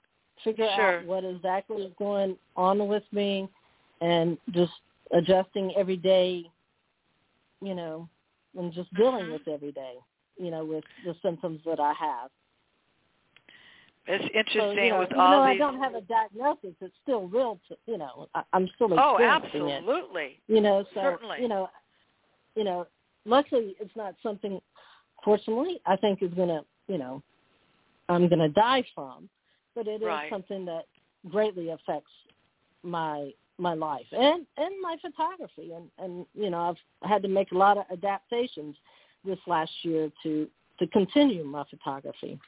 figure sure. out what exactly is going on with me, and just adjusting every day, you know, and just dealing mm-hmm. with every day, you know, with the symptoms that I have. It's interesting so, you know, with all these. I don't have a diagnosis. It's still real. To, you know, I, I'm still experiencing it. Oh, absolutely. It, you know, so certainly. you know, you know. Luckily, it's not something. Fortunately, I think is going to, you know, I'm going to die from. But it right. is something that greatly affects my my life and, and my photography. And, and you know, I've had to make a lot of adaptations this last year to to continue my photography.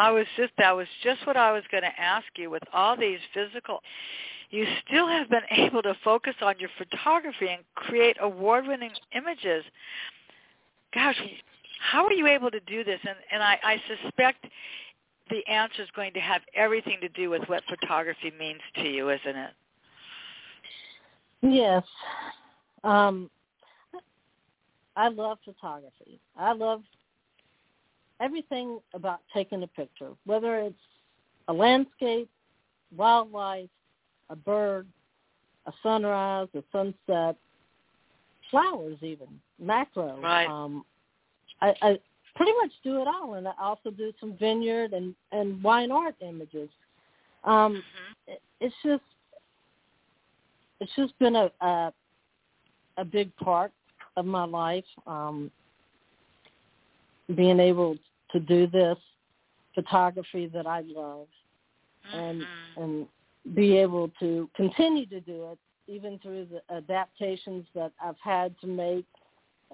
I was just, that was just what I was going to ask you. With all these physical, you still have been able to focus on your photography and create award-winning images. Gosh, how are you able to do this? And, and I, I suspect the answer is going to have everything to do with what photography means to you, isn't it? Yes. Um, I love photography. I love everything about taking a picture, whether it's a landscape, wildlife, a bird, a sunrise, a sunset, flowers even, macro. Right. Um, I, I pretty much do it all, and I also do some vineyard and, and wine art images. Um, mm-hmm. it, it's just it's just been a, a a big part of my life. Um, being able to do this photography that I love and mm-hmm. and be able to continue to do it even through the adaptations that I've had to make.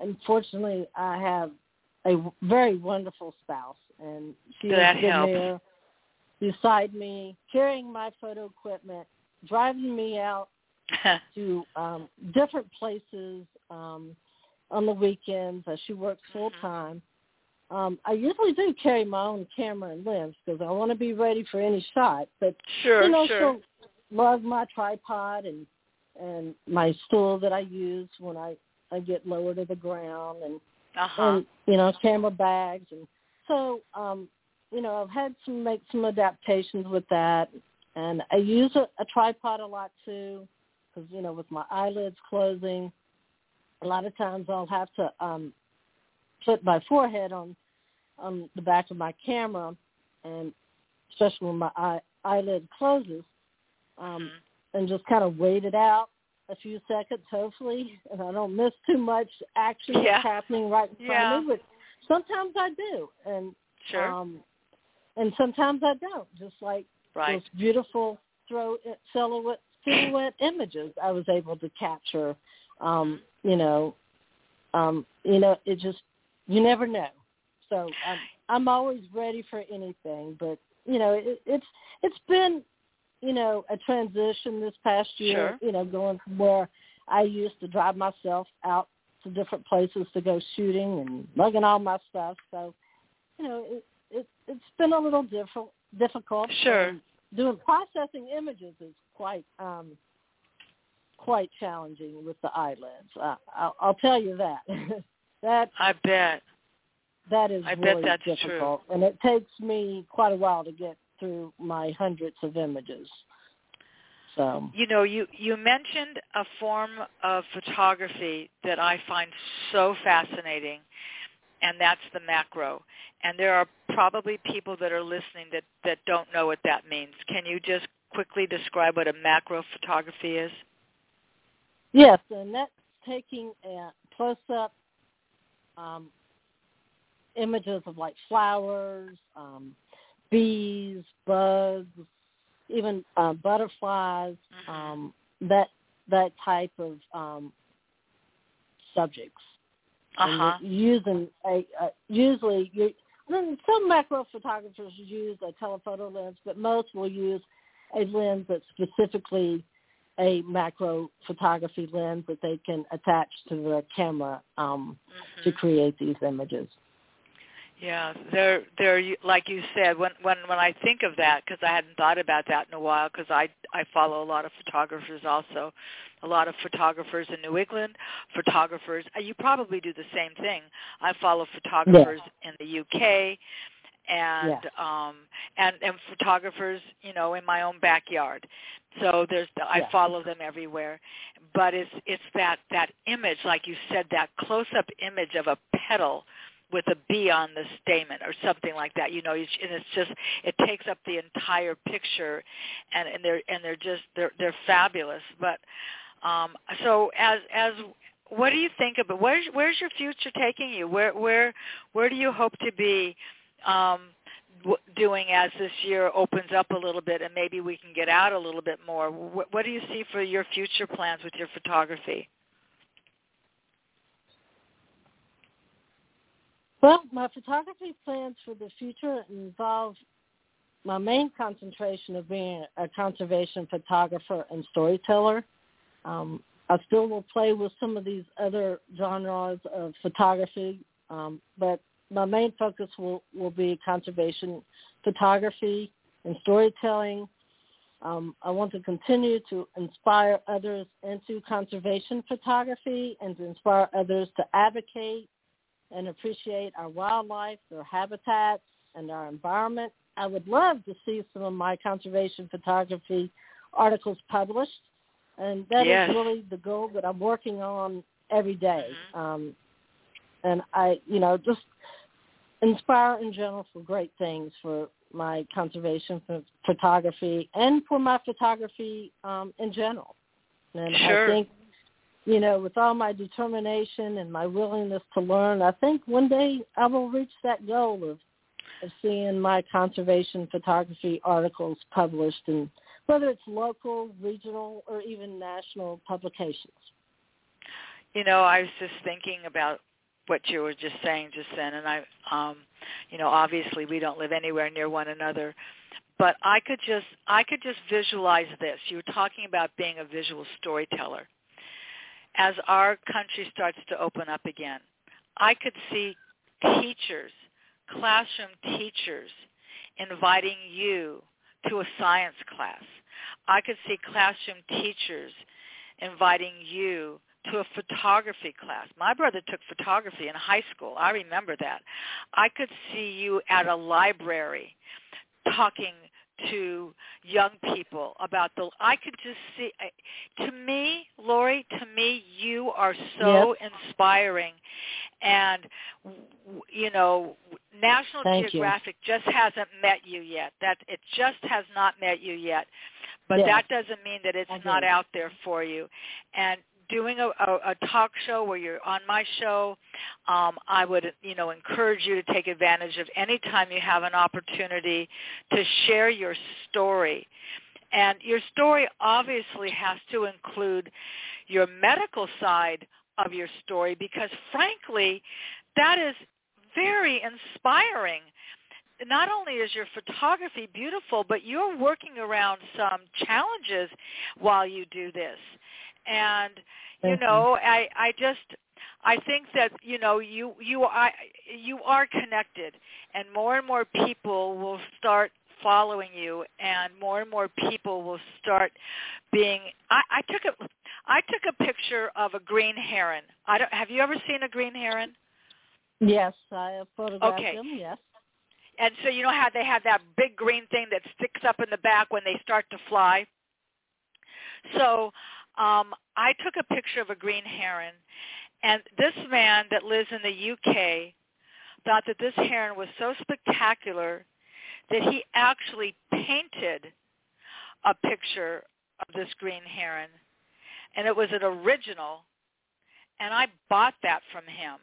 Unfortunately, I have a very wonderful spouse, and she's been there beside me, carrying my photo equipment, driving me out to um, different places um, on the weekends. Uh, she works full-time. Um, I usually do carry my own camera and lens because I want to be ready for any shot. But sure, you know, sure. she'll love my tripod and and my stool that I use when I, I get lower to the ground and, uh-huh. and you know, camera bags. And so, um, you know, I've had to make some adaptations with that. And I use a, a tripod a lot, too, because, you know, with my eyelids closing, a lot of times I'll have to um, put my forehead on on the back of my camera, and especially when my eye, eyelid closes, um, mm-hmm. and just kind of wait it out a few seconds, hopefully, and I don't miss too much action yeah. that's happening right in yeah. front of me. But sometimes I do, and sure. um, and sometimes I don't. Just like right. those beautiful throw silhouette silhouette images I was able to capture. Um, you know, um, you know, it just. You never know, so I'm, I'm always ready for anything. But you know, it, it's it's been, you know, a transition this past year. Sure. You know, going from where I used to drive myself out to different places to go shooting and lugging all my stuff. So, you know, it, it it's been a little different, difficult. Sure. And doing processing images is quite um, quite challenging with the eyelids. I, I'll, I'll tell you that. That, I bet. That is I really bet that's difficult, true. And it takes me quite a while to get through my hundreds of images. So you know, you, you mentioned a form of photography that I find so fascinating, and that's the macro. And there are probably people that are listening that, that don't know what that means. Can you just quickly describe what a macro photography is? Yes, and that's taking a close-up, Um, images of like flowers, um, bees, bugs, even uh, butterflies, um, that that type of um, subjects. Uh-huh. And using a, a usually, you, some macro photographers use a telephoto lens, but most will use a lens that's specifically a macro photography lens that they can attach to the camera um, mm-hmm. to create these images. Yeah, they're, they're like you said, when, when, when I think of that, because I hadn't thought about that in a while, because I, I follow a lot of photographers also, a lot of photographers in New England, photographers, you probably do the same thing. I follow photographers yeah. in the U K and yeah. um, and and photographers, you know, in my own backyard. So there's the, I yeah. follow them everywhere, but it's it's that, that image, like you said, that close up image of a petal with a B on the stamen or something like that, you know, and it's just, it takes up the entire picture, and, and they're and they're just they're they're fabulous. But um, so as as what do you think about where's where's your future taking you? Where where where do you hope to be um, w- doing as this year opens up a little bit, and maybe we can get out a little bit more? W- what do you see for your future plans with your photography? Well, my photography plans for the future involve my main concentration of being a conservation photographer and storyteller. Um, I still will play with some of these other genres of photography, um, but my main focus will, will be conservation photography and storytelling. Um, I want to continue to inspire others into conservation photography and to inspire others to advocate and appreciate our wildlife, their habitats, and our environment. I would love to see some of my conservation photography articles published, and that yes. is really the goal that I'm working on every day. Um, and I, you know, just inspire in general for great things for my conservation photography and for my photography um, in general. And sure. I think, you know, with all my determination and my willingness to learn, I think one day I will reach that goal of, of seeing my conservation photography articles published, and whether it's local, regional, or even national publications. You know, I was just thinking about what you were just saying just then, and I, um, you know, obviously we don't live anywhere near one another, but I could just, I could just visualize this. You were talking about being a visual storyteller. As our country starts to open up again, I could see teachers, classroom teachers, inviting you to a science class. I could see classroom teachers inviting you to a photography class. My brother took photography in high school. I remember that. I could see you at a library talking to young people about the, I could just see, to me, Lori, to me, you are so yep. inspiring. And, you know, National Thank Geographic you. just hasn't met you yet. That it just has not met you yet. But yes. that doesn't mean that it's okay. not out there for you. And doing a, a, a talk show where you're on my show, um, I would, you know, encourage you to take advantage of any time you have an opportunity to share your story. And your story obviously has to include your medical side of your story, because, frankly, that is very inspiring. Not only is your photography beautiful, but you're working around some challenges while you do this. And, you know, I, I just, I think that, you know, you, you, I, you are connected, and more and more people will start following you, and more and more people will start being, I, I took a, I took a picture of a green heron. I don't, have you ever seen a green heron? Yes, I have photographed okay. them, yes. And so you know how they have that big green thing that sticks up in the back when they start to fly? So Um, I took a picture of a green heron, and this man that lives in the U K thought that this heron was so spectacular that he actually painted a picture of this green heron, and it was an original, and I bought that from him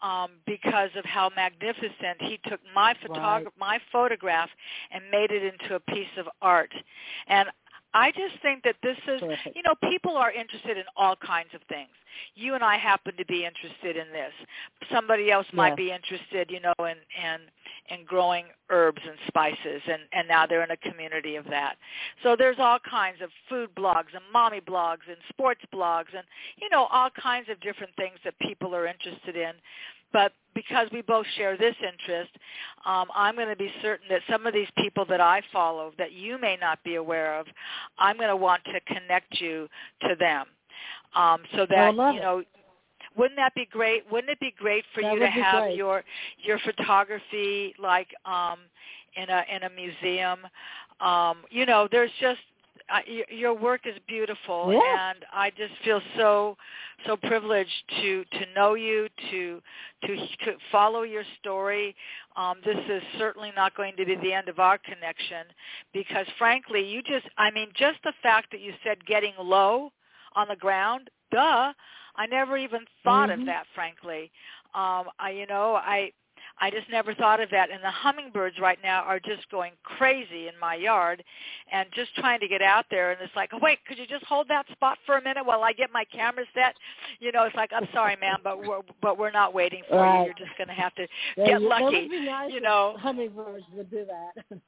um, because of how magnificent he took my, photog- right. my photograph and made it into a piece of art. And I just think that this is, you know, people are interested in all kinds of things. You and I happen to be interested in this. Somebody else might yeah. be interested, you know, in, in, in growing herbs and spices, and, and now they're in a community of that. So there's all kinds of food blogs and mommy blogs and sports blogs and, you know, all kinds of different things that people are interested in. But because we both share this interest, um, I'm going to be certain that some of these people that I follow that you may not be aware of, I'm going to want to connect you to them. Um, so that, you know, it. Wouldn't that be great? Wouldn't it be great for that you to have great. your your photography like um, in a in a museum? Um, you know, there's just I, your work is beautiful, yeah. and I just feel so so privileged to, to know you, to, to to follow your story. Um, this is certainly not going to be the end of our connection, because frankly, you just, I mean, just the fact that you said getting low on the ground, duh, I never even thought mm-hmm. of that, frankly. Um, I, you know, I... I just never thought of that. And the hummingbirds right now are just going crazy in my yard and just trying to get out there. And it's like, oh, wait, could you just hold that spot for a minute while I get my camera set? You know, it's like, I'm sorry, ma'am, but we're, but we're not waiting for right. you. You're just going to have to yeah, get lucky. That would be nice, you know. Hummingbirds would do that.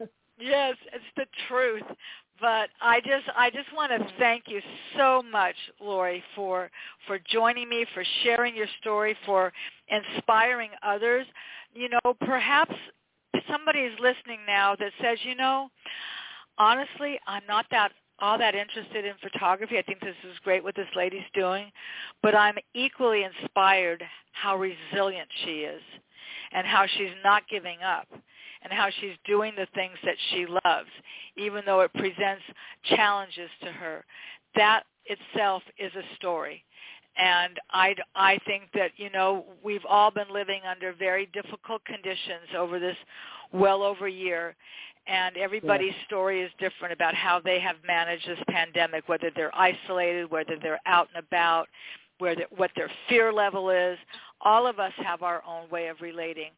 Yes, it's the truth. But I just I just want to thank you so much, Lori, for for joining me, for sharing your story, for inspiring others. You know, perhaps somebody is listening now that says, you know, honestly, I'm not that all that interested in photography. I think this is great what this lady's doing, but I'm equally inspired how resilient she is and how she's not giving up, and how she's doing the things that she loves, even though it presents challenges to her. That itself is a story. And I, I think that, you know, we've all been living under very difficult conditions over this well over a year, and everybody's yeah. story is different about how they have managed this pandemic, whether they're isolated, whether they're out and about, where the, what their fear level is. All of us have our own way of relating.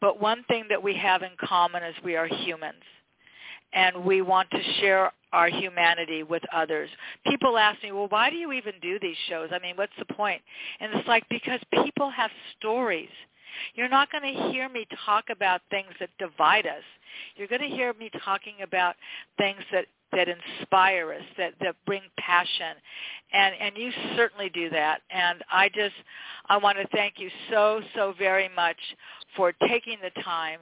But one thing that we have in common is we are humans, and we want to share our humanity with others. People ask me, well, why do you even do these shows? I mean, what's the point? And it's like, because people have stories. You're not going to hear me talk about things that divide us. You're going to hear me talking about things that that inspire us, that, that bring passion. And, and you certainly do that. And I just, I want to thank you so, so very much for taking the time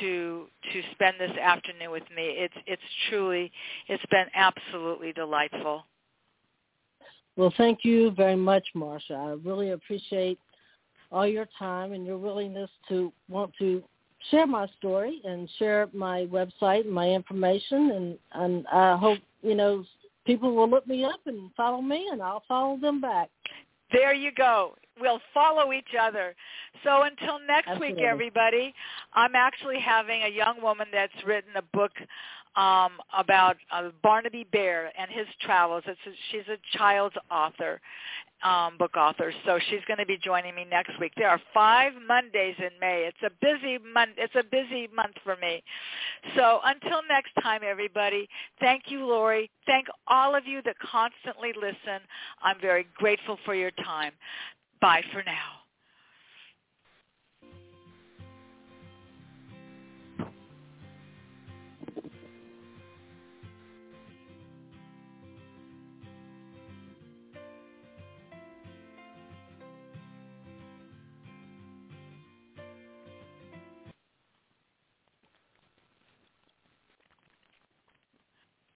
to to spend this afternoon with me. It's it's truly, it's been absolutely delightful. Well, thank you very much, Marcia. I really appreciate all your time and your willingness to want to share my story and share my website and my information, and, and I hope, you know, people will look me up and follow me, and I'll follow them back. There you go. We'll follow each other. So until next Absolutely. Week, everybody, I'm actually having a young woman that's written a book um, about uh, Barnaby Bear and his travels. It's a, she's a child's author, um, book author. So she's going to be joining me next week. There are five Mondays in May. It's a busy month. It's a busy month for me. So until next time, everybody, thank you, Lori. Thank all of you that constantly listen. I'm very grateful for your time. Bye for now.